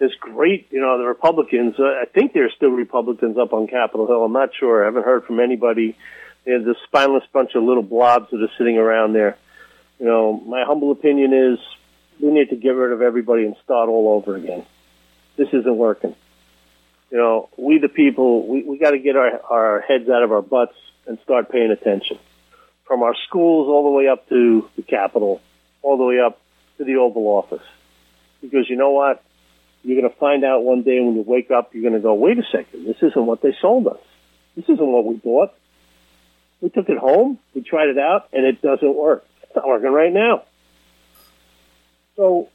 this great, you know, the Republicans, uh, I think there's still Republicans up on Capitol Hill. I'm not sure. I haven't heard from anybody. There's this spineless bunch of little blobs that are sitting around there. You know, my humble opinion is we need to get rid of everybody and start all over again. This isn't working. You know, we the people, we, we got to get our, our heads out of our butts and start paying attention. From our schools all the way up to the Capitol, all the way up to the Oval Office. Because you know what? You're going to find out one day when you wake up, you're going to go, wait a second, this isn't what they sold us. This isn't what we bought. We took it home, we tried it out, and it doesn't work. It's not working right now. So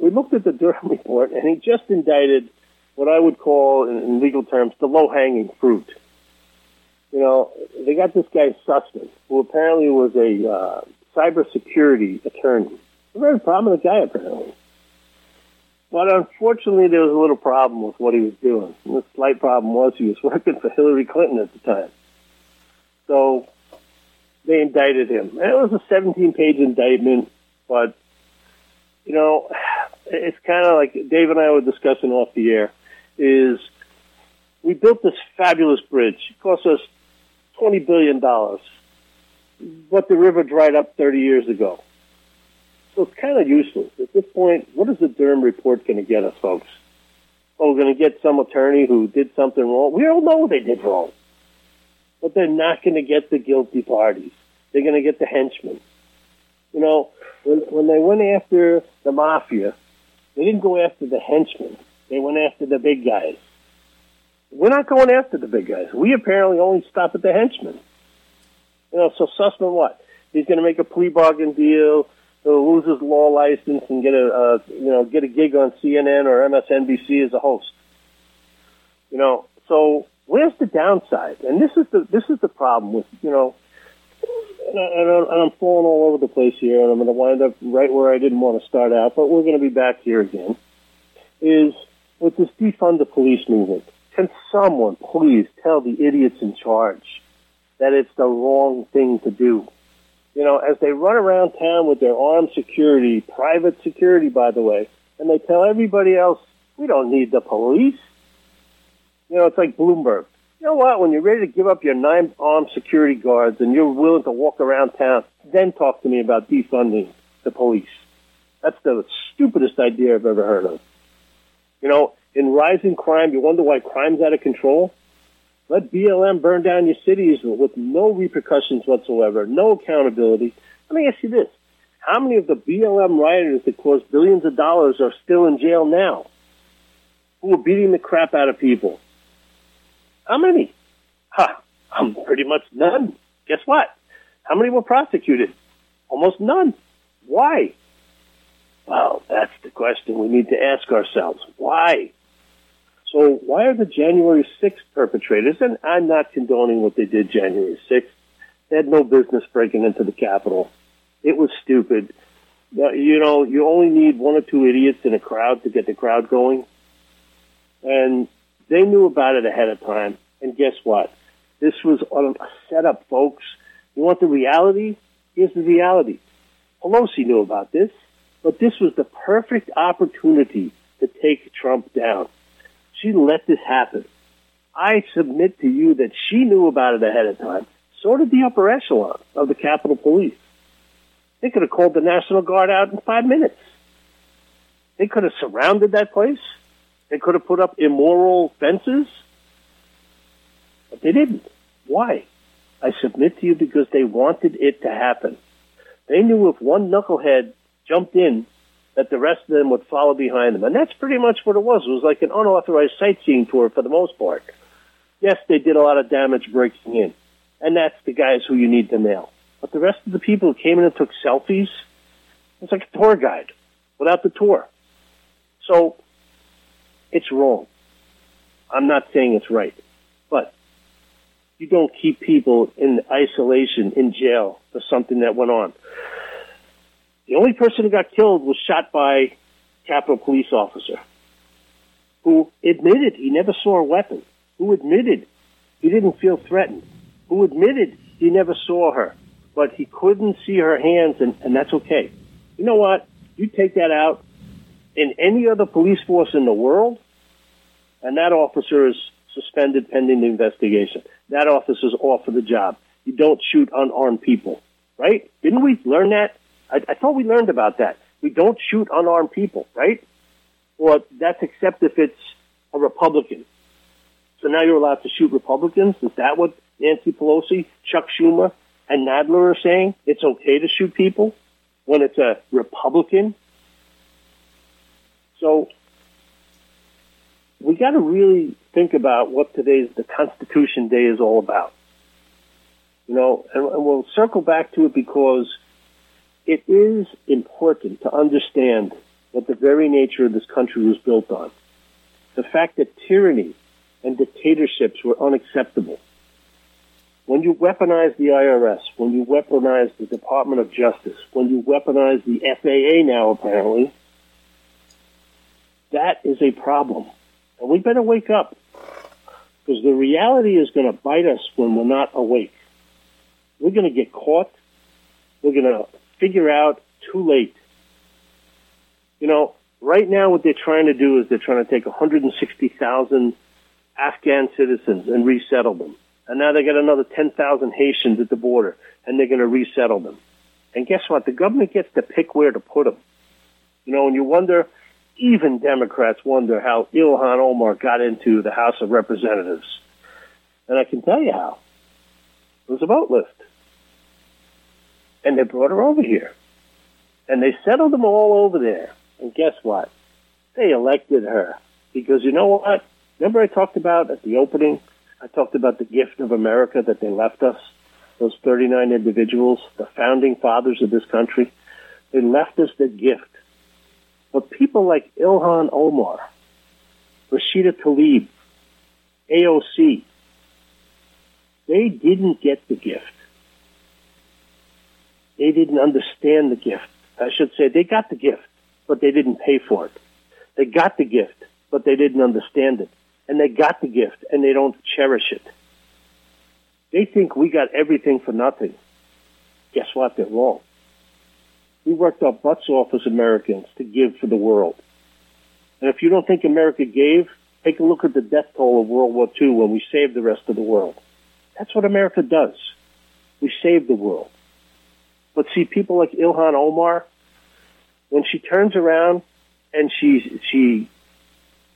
we looked at the Durham report, and he just indicted what I would call, in, in legal terms, the low-hanging fruit. You know, they got this guy Sussman, who apparently was a uh, cybersecurity attorney. A very prominent guy, apparently. But unfortunately, there was a little problem with what he was doing. And the slight problem was he was working for Hillary Clinton at the time. So they indicted him. And it was a seventeen-page indictment, but, you know, it's kind of like Dave and I were discussing off the air, is we built this fabulous bridge. It cost us twenty billion dollars, but the river dried up thirty years ago. So it's kind of useless. At this point, what is the Durham report going to get us, folks? Oh, we're going to get some attorney who did something wrong. We all know they did wrong. But they're not going to get the guilty parties. they're going to get the henchmen. You know, when, when they went after the mafia, they didn't go after the henchmen. They went after the big guys. We're not going after the big guys. We apparently only stop at the henchmen. You know, so Sussman, what? He's going to make a plea bargain deal, he'll lose his law license, and get a uh, you know get a gig on C N N or M S N B C as a host. You know, so where's the downside? And this is the this is the problem with you know, and, I, and, I, and I'm falling all over the place here, and I'm going to wind up right where I didn't want to start out, but we're going to be back here again. Is with this defund the police movement. Can someone please tell the idiots in charge that it's the wrong thing to do? You know, as they run around town with their armed security, private security, by the way, and they tell everybody else, we don't need the police. You know, it's like Bloomberg. You know what? When you're ready to give up your nine armed security guards and you're willing to walk around town, then talk to me about defunding the police. That's the stupidest idea I've ever heard of. You know, in rising crime, you wonder why crime's out of control? Let B L M burn down your cities with no repercussions whatsoever, no accountability. Let me ask you this. How many of the B L M rioters that caused billions of dollars are still in jail now? Who are beating the crap out of people? How many? Ha, huh, pretty much none. Guess what? How many were prosecuted? Almost none. Why? Well, that's the question we need to ask ourselves. Why? So why are the January sixth perpetrators, and I'm not condoning what they did January sixth, they had no business breaking into the Capitol. It was stupid. You know, you only need one or two idiots in a crowd to get the crowd going. And they knew about it ahead of time. And guess what? This was a setup, folks. You want the reality? Here's the reality. Pelosi knew about this. But this was the perfect opportunity to take Trump down. She let this happen. I submit to you that she knew about it ahead of time. So did the upper echelon of the Capitol Police. They could have called the National Guard out in five minutes. They could have surrounded that place. They could have put up immoral fences. But they didn't. Why? I submit to you because they wanted it to happen. They knew if one knucklehead jumped in, that the rest of them would follow behind them. And that's pretty much what it was. It was like an unauthorized sightseeing tour for the most part. Yes, they did a lot of damage breaking in, and that's the guys who you need to nail. But the rest of the people who came in and took selfies, it's like a tour guide without the tour. So it's wrong. I'm not saying it's right. But you don't keep people in isolation, in jail, for something that went on. The only person who got killed was shot by a Capitol Police officer who admitted he never saw a weapon, who admitted he didn't feel threatened, who admitted he never saw her, but he couldn't see her hands, and, and that's okay. You know what? You take that out in any other police force in the world, and that officer is suspended pending the investigation. That officer's off of the job. You don't shoot unarmed people, right? Didn't we learn that? I, I thought we learned about that. We don't shoot unarmed people, right? Or that's except if it's a Republican. So now you're allowed to shoot Republicans? Is that what Nancy Pelosi, Chuck Schumer, and Nadler are saying? It's okay to shoot people when it's a Republican? So we got to really think about what today's, the Constitution Day is all about. You know, and, and we'll circle back to it because it is important to understand what the very nature of this country was built on. The fact that tyranny and dictatorships were unacceptable. When you weaponize the I R S, when you weaponize the Department of Justice, when you weaponize the F A A now apparently, that is a problem. And we better wake up, because the reality is going to bite us when we're not awake. We're going to get caught. We're going to figure out too late. You know, right now what they're trying to do is they're trying to take one hundred sixty thousand Afghan citizens and resettle them. And now they got another ten thousand Haitians at the border, and they're going to resettle them. And guess what? The government gets to pick where to put them. You know, and you wonder, even Democrats wonder how Ilhan Omar got into the House of Representatives. And I can tell you how. It was a boat lift. and they brought her over here. And they settled them all over there. And guess what? They elected her. Because you know what? Remember I talked about at the opening, I talked about the gift of America that they left us, those thirty-nine individuals, the founding fathers of this country. They left us the gift. But people like Ilhan Omar, Rashida Tlaib, A O C, they didn't get the gift. They didn't understand the gift. I should say they got the gift, but they didn't pay for it. They got the gift, but they didn't understand it. And they got the gift, and they don't cherish it. They think we got everything for nothing. Guess what? They're wrong. We worked our butts off as Americans to give for the world. And if you don't think America gave, take a look at the death toll of World War Two when we saved the rest of the world. That's what America does. We save the world. But see, people like Ilhan Omar, when she turns around and she she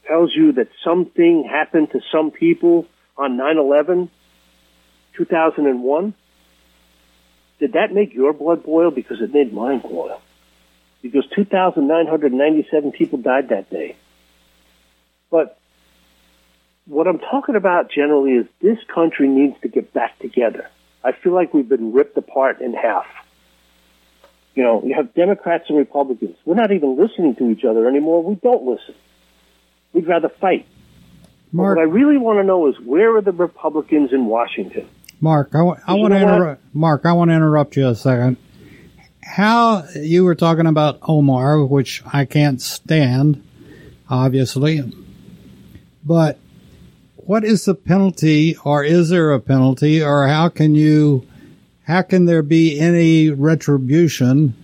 tells you that something happened to some people on nine eleven, two thousand one, did that make your blood boil? Because it made mine boil. Because two thousand nine hundred ninety-seven people died that day. But what I'm talking about generally is this country needs to get back together. I feel like we've been ripped apart in half. You know, you have Democrats and Republicans. We're not even listening to each other anymore. We don't listen. We'd rather fight. Mark, what I really want to know is where are the Republicans in Washington? Mark, I, I want to interrupt. Mark, I want to interrupt you a second. How you were talking about Omar, which I can't stand, obviously, but what is the penalty, or is there a penalty, or how can you? How can there be any retribution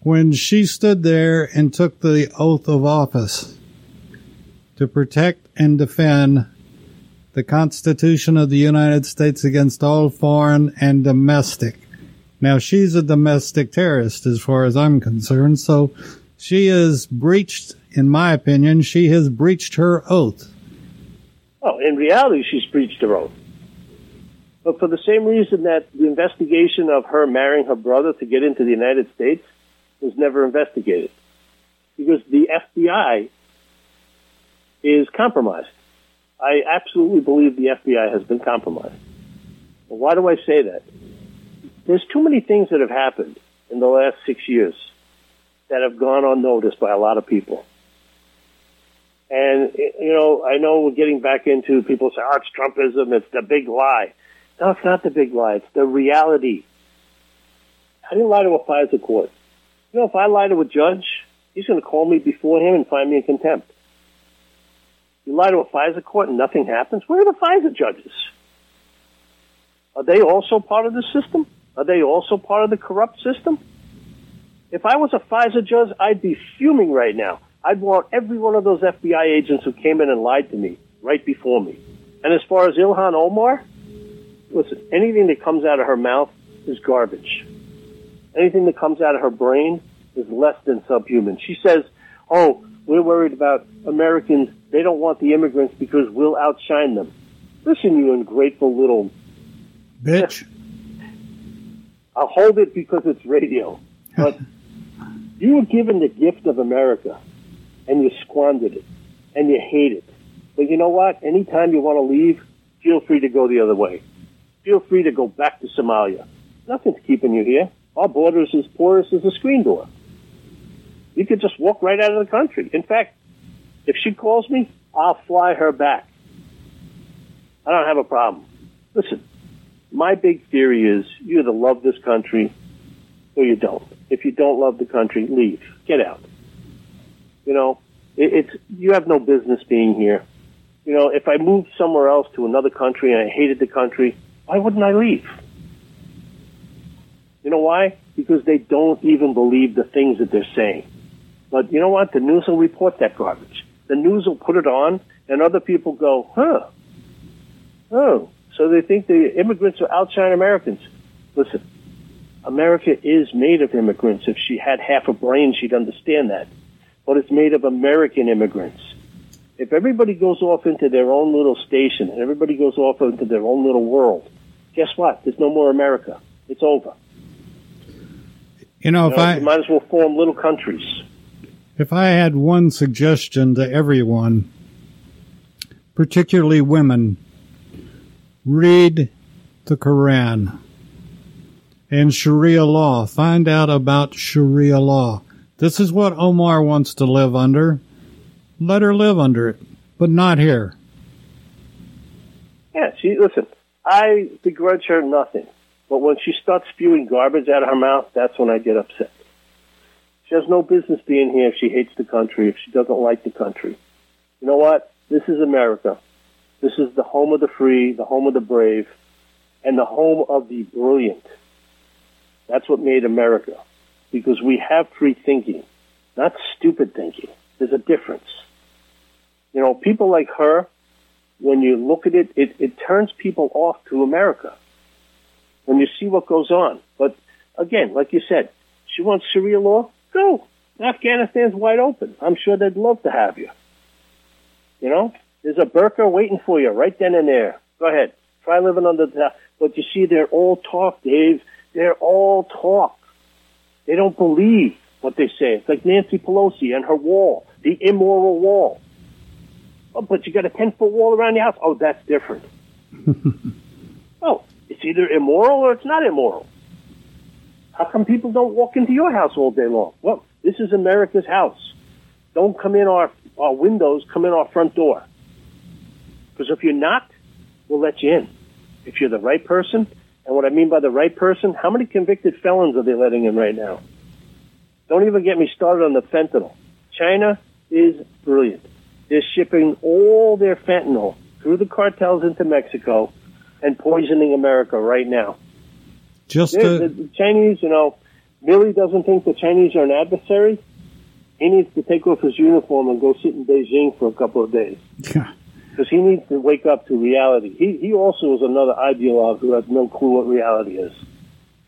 when she stood there and took the oath of office to protect and defend the Constitution of the United States against all foreign and domestic? Now, she's a domestic terrorist as far as I'm concerned, so she has breached, in my opinion, she has breached her oath. Well, in reality, she's breached her oath. But for the same reason that the investigation of her marrying her brother to get into the United States was never investigated. Because the F B I is compromised. I absolutely believe the F B I has been compromised. But why do I say that? There's too many things that have happened in the last six years that have gone unnoticed by a lot of people. And, you know, I know we're getting back into people say, oh, it's Trumpism, it's the big lie. No, it's not the big lie. It's the reality. I didn't lie to a FISA court. You know, if I lie to a judge, he's going to call me before him and find me in contempt. You lie to a FISA court and nothing happens? Where are the FISA judges? Are they also part of the system? Are they also part of the corrupt system? If I was a FISA judge, I'd be fuming right now. I'd want every one of those F B I agents who came in and lied to me right before me. And as far as Ilhan Omar, listen, anything that comes out of her mouth is garbage. Anything that comes out of her brain is less than subhuman. She says, oh, we're worried about Americans. They don't want the immigrants because we'll outshine them. Listen, you ungrateful little bitch. I'll hold it because it's radio. But you were given the gift of America, and you squandered it, and you hate it. But you know what? Anytime you want to leave, feel free to go the other way. Feel free to go back to Somalia. Nothing's keeping you here. Our border is as porous as a screen door. You could just walk right out of the country. In fact, if she calls me, I'll fly her back. I don't have a problem. Listen, my big theory is you either love this country or you don't. If you don't love the country, leave. Get out. You know, it's you have no business being here. You know, if I moved somewhere else to another country and I hated the country, why wouldn't I leave? You know why? Because they don't even believe the things that they're saying. But you know what? The news will report that garbage. The news will put it on, and other people go, huh, oh, so they think the immigrants will outshine Americans. Listen, America is made of immigrants. If she had half a brain, she'd understand that. But it's made of American immigrants. If everybody goes off into their own little station and everybody goes off into their own little world, guess what? There's no more America. It's over. You know, if you know, I might as well form little countries. If I had one suggestion to everyone, particularly women, read the Quran and Sharia law. Find out about Sharia law. This is what Omar wants to live under. Let her live under it, but not here. Yeah, see, listen, I begrudge her nothing. But when she starts spewing garbage out of her mouth, that's when I get upset. She has no business being here if she hates the country, if she doesn't like the country. You know what? This is America. This is the home of the free, the home of the brave, and the home of the brilliant. That's what made America. Because we have free thinking, not stupid thinking. There's a difference. You know, people like her, when you look at it, it, it turns people off to America. When you see what goes on. But again, like you said, she wants Sharia law? Go. Afghanistan's wide open. I'm sure they'd love to have you. You know, there's a burqa waiting for you right then and there. Go ahead. Try living under the... But you see, they're all talk, Dave. They're all talk. They don't believe what they say. It's like Nancy Pelosi and her wall, the immoral wall. Oh, but you got a ten-foot wall around your house? Oh, that's different. Oh, it's either immoral or it's not immoral. How come people don't walk into your house all day long? Well, this is America's house. Don't come in our, our windows, come in our front door. Because if you're not, we'll let you in. If you're the right person, and what I mean by the right person, how many convicted felons are they letting in right now? Don't even get me started on the fentanyl. China is brilliant. They're shipping all their fentanyl through the cartels into Mexico and poisoning America right now. Just to... the, the Chinese, you know, Milley doesn't think the Chinese are an adversary. He needs to take off his uniform and go sit in Beijing for a couple of days. Yeah. Because he needs to wake up to reality. He he also is another ideologue who has no clue what reality is.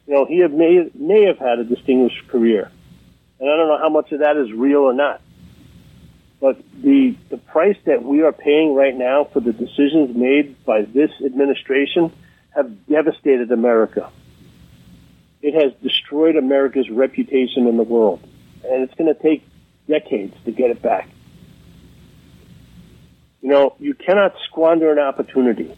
You know, he have, may, may have had a distinguished career. And I don't know how much of that is real or not. But the the price that we are paying right now for the decisions made by this administration have devastated America. It has destroyed America's reputation in the world. And it's going to take decades to get it back. You know, you cannot squander an opportunity.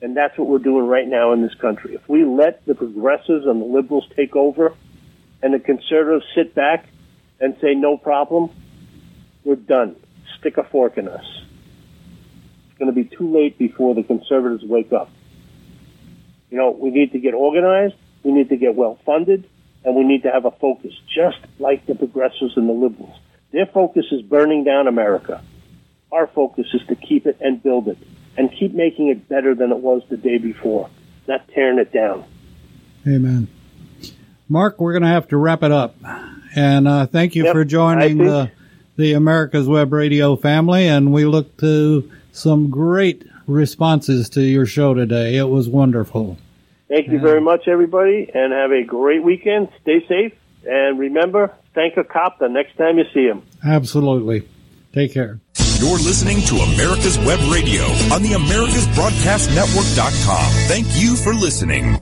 And that's what we're doing right now in this country. If we let the progressives and the liberals take over and the conservatives sit back and say, no problem, we're done. Stick a fork in us. It's going to be too late before the conservatives wake up. You know, we need to get organized, we need to get well-funded, and we need to have a focus, just like the progressives and the liberals. Their focus is burning down America. Our focus is to keep it and build it, and keep making it better than it was the day before, not tearing it down. Amen. Mark, we're going to have to wrap it up. And uh, thank you yep, for joining the... the America's Web Radio family, and we look to some great responses to your show today. It was wonderful. Thank you and, very much, everybody, and have a great weekend. Stay safe, and remember, thank a cop the next time you see him. Absolutely. Take care. You're listening to America's Web Radio on the Americas Broadcast Network dot com. Thank you for listening.